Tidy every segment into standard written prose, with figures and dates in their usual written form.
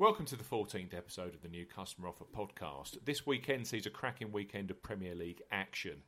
Welcome to the 14th episode of the New Customer Offer podcast. This weekend sees a cracking weekend of Premier League action.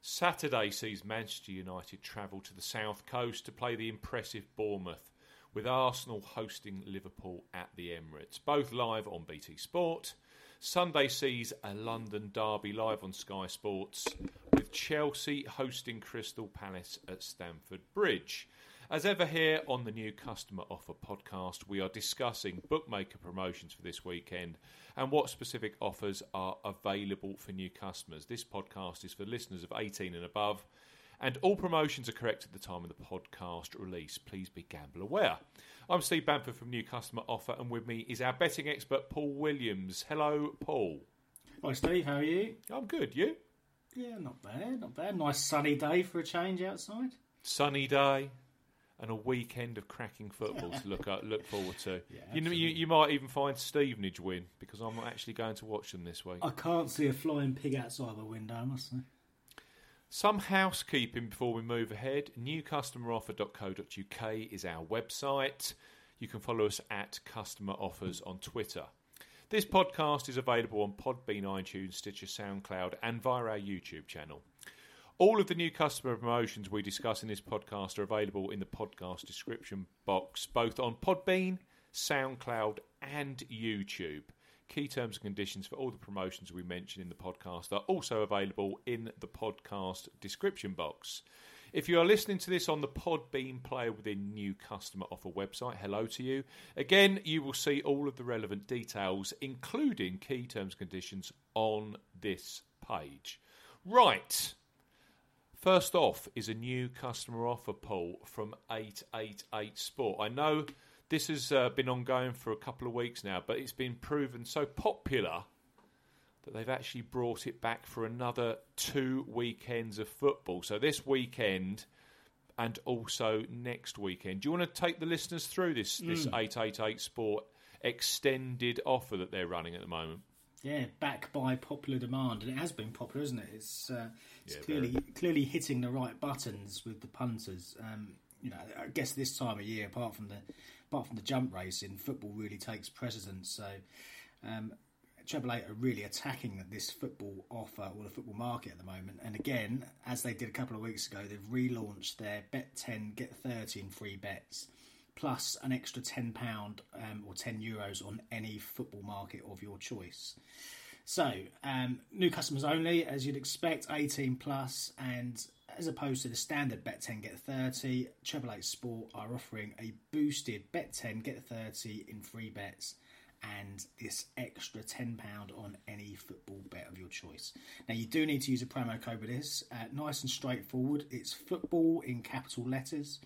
Saturday sees Manchester United travel to the South Coast to play the impressive Bournemouth, with Arsenal hosting Liverpool at the Emirates, both live on BT Sport. Sunday sees a London derby live on Sky Sports, with Chelsea hosting Crystal Palace at Stamford Bridge. As ever here on the New Customer Offer podcast, we are discussing bookmaker promotions for this weekend and what specific offers are available for new customers. This podcast is for listeners of 18 and above, and all promotions are correct at the time of the podcast release. Please be gamble aware. I'm Steve Bamford from New Customer Offer, and with me is our betting expert, Paul Williams. Hello, Paul. Hi, Steve. How are you? I'm good. You? Yeah, not bad, not bad. Nice sunny day for a change outside. Sunny day. And a weekend of cracking football to look forward to. Yeah, you know, you might even find Stevenage win, because I'm not actually going to watch them this week. I can't see a flying pig outside the window, I must say. Some housekeeping before we move ahead. Newcustomeroffer.co.uk is our website. You can follow us at Customer Offers on Twitter. This podcast is available on Podbean, iTunes, Stitcher, SoundCloud, and via our YouTube channel. All of the new customer promotions we discuss in this podcast are available in the podcast description box, both on Podbean, SoundCloud, and YouTube. Key terms and conditions for all the promotions we mention in the podcast are also available in the podcast description box. If you are listening to this on the Podbean player within New Customer Offer website, hello to you. Again, you will see all of the relevant details, including key terms and conditions, on this page. Right. First off is a new customer offer, Paul, from 888 Sport. I know this has been ongoing for a couple of weeks now, but it's been proven so popular that they've actually brought it back for another 2 weekends of football. So this weekend and also next weekend. Do you want to take the listeners through this 888 Sport extended offer that they're running at the moment? Yeah, back by popular demand, and it has been popular, isn't it? It's clearly hitting the right buttons with the punters. You know, I guess this time of year, apart from the jump racing, football really takes precedence. So, 888 are really attacking this football offer or the football market at the moment. And again, as they did a couple of weeks ago, they've relaunched their bet 10 get 13 free bets, plus an extra £10 or €10 on any football market of your choice. So, new customers only, as you'd expect, 18 plus, and as opposed to the standard Bet 10 Get 30, 888 Sport are offering a boosted Bet 10 Get 30 in free bets and this extra £10 on any football bet of your choice. Now, you do need to use a promo code for this. Nice and straightforward. It's football in capital letters.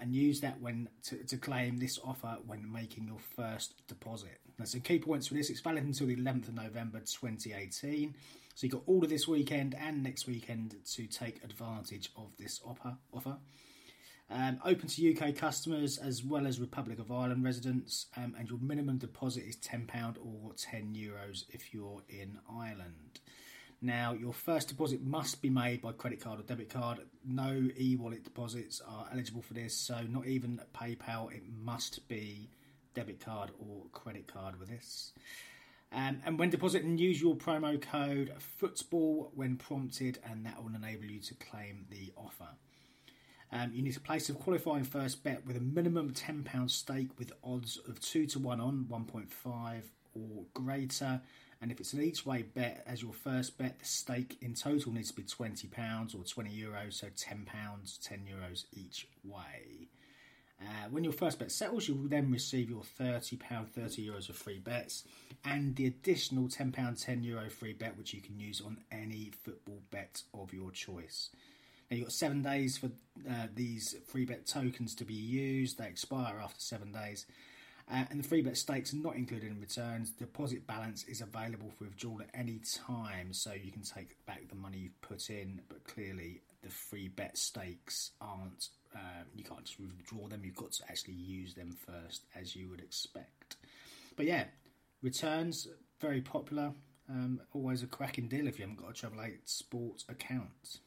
And use that when to claim this offer when making your first deposit. Now, some key points for this: it's valid until the 11th of November 2018. So you've got all of this weekend and next weekend to take advantage of this offer. Open to UK customers as well as Republic of Ireland residents, and your minimum deposit is £10 or €10 if you're in Ireland. Now, your first deposit must be made by credit card or debit card. No e-wallet deposits are eligible for this, so not even PayPal. It must be debit card or credit card with this. And when depositing, use your promo code FOOTBALL when prompted, and that will enable you to claim the offer. You need to place a qualifying first bet with a minimum £10 stake with odds of 2 to 1 on, 1.5 or greater. And if it's an each-way bet as your first bet, the stake in total needs to be £20 or €20, so £10, €10 each way. When your first bet settles, you will then receive your £30, €30 of free bets and the additional £10, €10 free bet, which you can use on any football bet of your choice. Now, you've got 7 days for these free bet tokens to be used. They expire after 7 days. And the free bet stakes are not included in returns. Deposit balance is available for withdrawal at any time, so you can take back the money you've put in. But clearly, the free bet stakes aren't. You can't just withdraw them. You've got to actually use them first, as you would expect. But yeah, returns very popular. Always a cracking deal if you haven't got a 888 Sports account.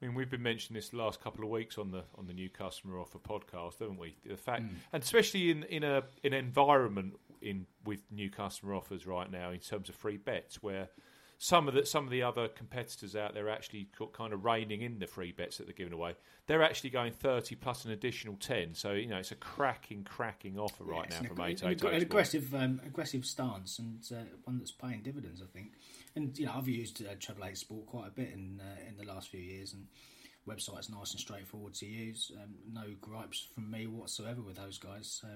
I mean, we've been mentioning this the last couple of weeks on the New Customer Offer podcast, haven't we? The fact, and especially in an environment in with new customer offers right now in terms of free bets, where some of the other competitors out there are actually kind of reining in the free bets that they're giving away. They're actually going 30 plus an additional 10. So, you know, it's a cracking offer right now from 888 Sport. An aggressive stance, and one that's paying dividends, I think. And, you know, I've used 888 Sport quite a bit in the last few years, and website's nice and straightforward to use. No gripes from me whatsoever with those guys. So,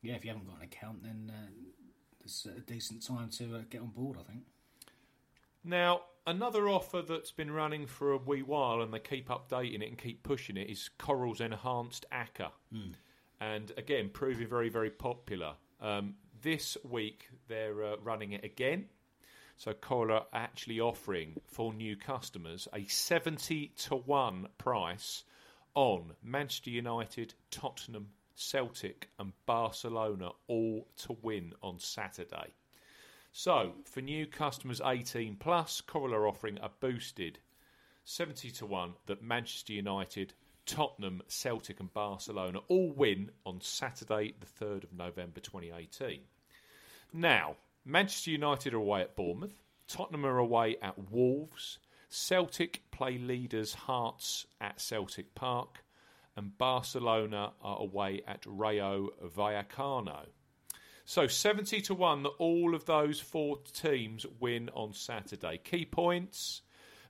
yeah, if you haven't got an account, then it's a decent time to get on board, I think. Now, another offer that's been running for a wee while, and they keep updating it and keep pushing it, is Coral's Enhanced ACCA. Mm. And again, proving very, very popular. This week, they're running it again. So Coral are actually offering for new customers a 70-1 price on Manchester United, Tottenham, Celtic and Barcelona, all to win on Saturday. So, for new customers 18 plus, Coral are offering a boosted 70-1 that Manchester United, Tottenham, Celtic and Barcelona all win on Saturday the 3rd of November 2018. Now, Manchester United are away at Bournemouth, Tottenham are away at Wolves, Celtic play leaders Hearts at Celtic Park and Barcelona are away at Rayo Vallecano. So 70-1 that all of those four teams win on Saturday. Key points,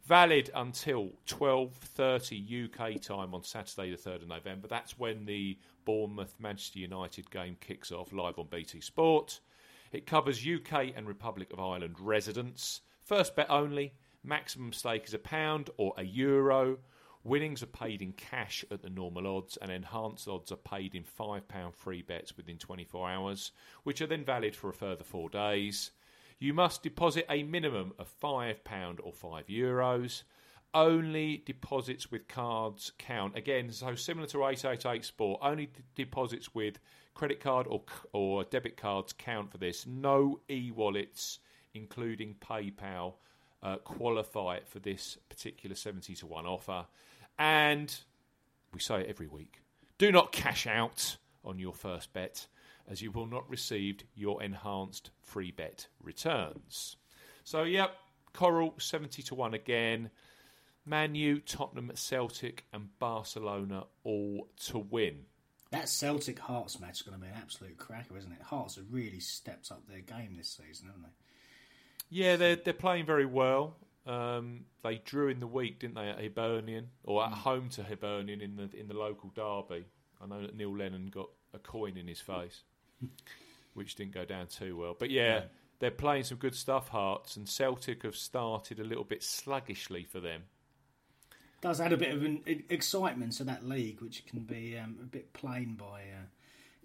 valid until 12:30 UK time on Saturday the 3rd of November. That's when the Bournemouth-Manchester United game kicks off live on BT Sport. It covers UK and Republic of Ireland residents. First bet only. Maximum stake is £1 or €1. Winnings are paid in cash at the normal odds, and enhanced odds are paid in £5 free bets within 24 hours, which are then valid for a further 4 days. You must deposit a minimum of £5 or €5. Only deposits with cards count. Again, so similar to 888 Sport, only deposits with credit card or debit cards count for this. No e-wallets, including PayPal, qualify for this particular 70-1 offer. And we say it every week, do not cash out on your first bet, as you will not receive your enhanced free bet returns. So, yep, Coral 70-1 again. Man U, Tottenham, Celtic and Barcelona all to win. That Celtic-Hearts match is going to be an absolute cracker, isn't it? Hearts have really stepped up their game this season, haven't they? Yeah, they're playing very well. They drew in the week, didn't they, at Hibernian, or at home to Hibernian in the local derby. I know that Neil Lennon got a coin in his face, which didn't go down too well. But yeah, they're playing some good stuff, Hearts, and Celtic have started a little bit sluggishly for them. Does add a bit of an excitement to that league, which can be a bit plain by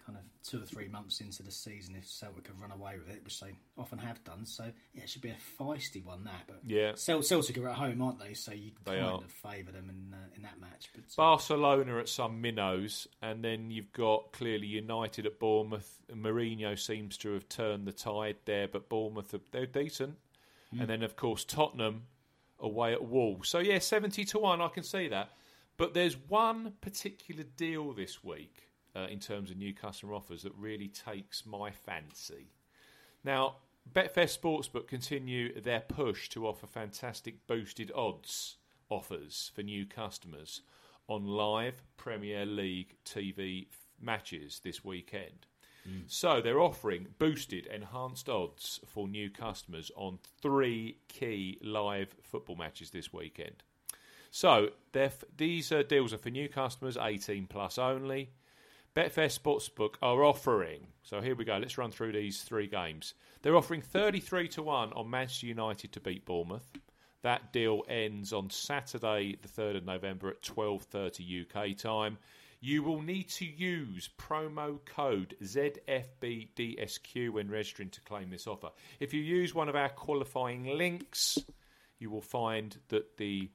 kind of 2 or 3 months into the season if Celtic have run away with it, which they often have done. So, yeah, it should be a feisty one, that. But yeah. Celtic are at home, aren't they? So you'd kind of favour them in that match. But, Barcelona at some minnows, and then you've got clearly United at Bournemouth. Mourinho seems to have turned the tide there, but Bournemouth, they're decent. Mm. And then, of course, Tottenham away at Wolves. So, yeah, 70-1, I can see that. But there's one particular deal this week in terms of new customer offers that really takes my fancy. Now, Betfair Sportsbook continue their push to offer fantastic boosted odds offers for new customers on live Premier League TV matches this weekend. Mm. So they're offering boosted enhanced odds for new customers on 3 key live football matches this weekend. So these deals are for new customers, 18 plus only. Betfair Sportsbook are offering, so here we go, let's run through these 3 games. They're offering 33-1 on Manchester United to beat Bournemouth. That deal ends on Saturday the 3rd of November at 12:30 UK time. You will need to use promo code ZFBDSQ when registering to claim this offer. If you use one of our qualifying links, you will find that the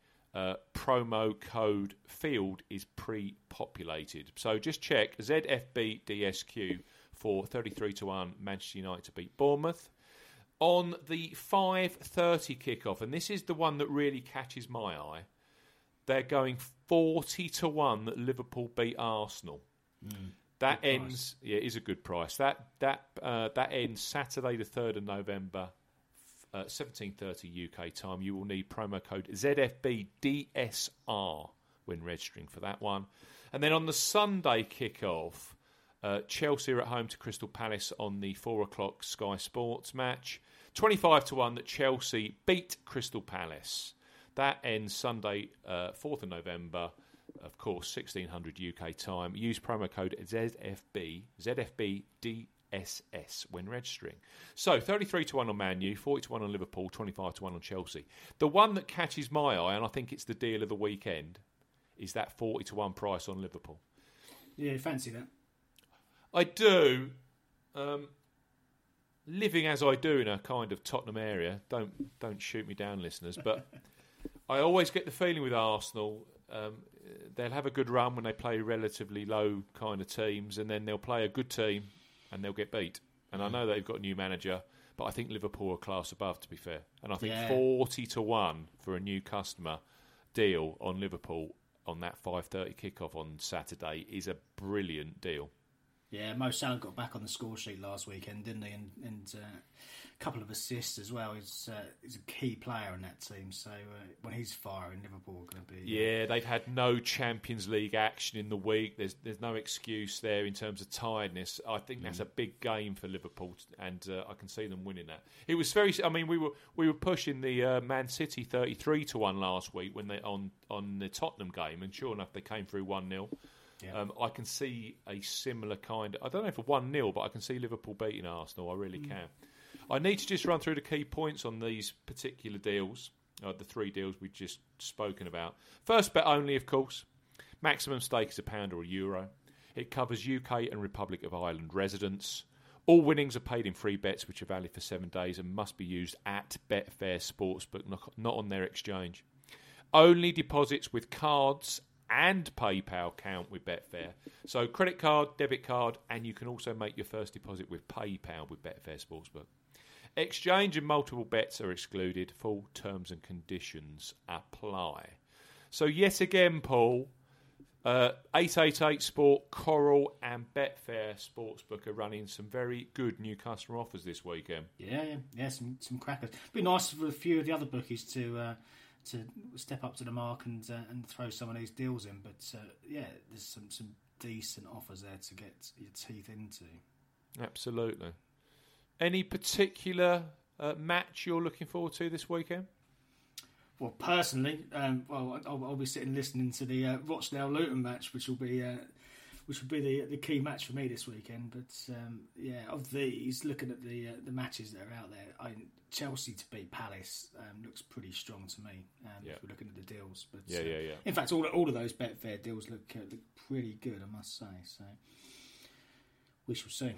promo code field is pre-populated. So just check ZFBDSQ for 33-1 Manchester United to beat Bournemouth. On the 5:30 kickoff, and this is the one that really catches my eye, they're going 40-1 that Liverpool beat Arsenal. Mm. That good ends. Price. Yeah, it is a good price. That ends Saturday, the 3rd of November, 17:30 UK time. You will need promo code ZFBDSR when registering for that one. And then on the Sunday kickoff, Chelsea are at home to Crystal Palace on the 4 o'clock Sky Sports match. 25-1 that Chelsea beat Crystal Palace. That ends Sunday, 4th of November. Of course, 1600 UK time. Use promo code ZFBDSS when registering. So 33-1 on Man U, 40-1 on Liverpool, 25-1 on Chelsea. The one that catches my eye, and I think it's the deal of the weekend, is that 40-1 price on Liverpool. Yeah, you fancy that? I do. Living as I do in a kind of Tottenham area, don't shoot me down, listeners. But I always get the feeling with Arsenal. They'll have a good run when they play relatively low kind of teams, and then they'll play a good team and they'll get beat. And I know they've got a new manager, but I think Liverpool are class above, to be fair. And I think 40-1 for a new customer deal on Liverpool on that 5:30 kickoff on Saturday is a brilliant deal. Yeah, Mo Salah got back on the score sheet last weekend, didn't he? And a couple of assists as well. He's a key player in that team. So when he's firing, Liverpool are going to be... Yeah, they've had no Champions League action in the week. There's no excuse there in terms of tiredness. I think that's a big game for Liverpool, and I can see them winning that. It was very... I mean, we were pushing the Man City 33-1 last week when they on the Tottenham game, and sure enough, they came through 1-0. Yeah. I can see a similar kind of... I don't know if a 1-0, but I can see Liverpool beating Arsenal. I really can. I need to just run through the key points on these particular deals, the three deals we've just spoken about. First bet only, of course. Maximum stake is £1 or €1. It covers UK and Republic of Ireland residents. All winnings are paid in free bets, which are valid for 7 days and must be used at Betfair Sportsbook, not on their exchange. Only deposits with cards and PayPal count with Betfair. So credit card, debit card, and you can also make your first deposit with PayPal with Betfair Sportsbook. Exchange and multiple bets are excluded. Full terms and conditions apply. So yet again, Paul, 888 Sport, Coral and Betfair Sportsbook are running some very good new customer offers this weekend. Yeah, some crackers. Be nice for a few of the other bookies to step up to the mark and throw some of these deals in. But there's some decent offers there to get your teeth into. Absolutely. Any particular match you're looking forward to this weekend? Well, personally, I'll be sitting listening to the Rochdale-Luton match, which will be the key match for me this weekend. But of these, looking at the matches that are out there, Chelsea to beat Palace looks pretty strong to me. If we're looking at the deals, but in fact, all of those Betfair deals look pretty good, I must say. So we shall see.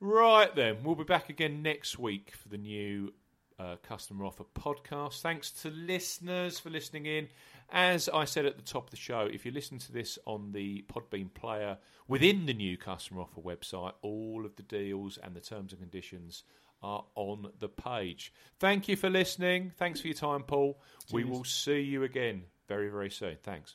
Right then, we'll be back again next week for the new Customer Offer podcast. Thanks to listeners for listening in. As I said at the top of the show, if you listen to this on the Podbean player within the new Customer Offer website, all of the deals and the terms and conditions are on the page. Thank you for listening. Thanks for your time, Paul. Cheers. We will see you again very, very soon. Thanks.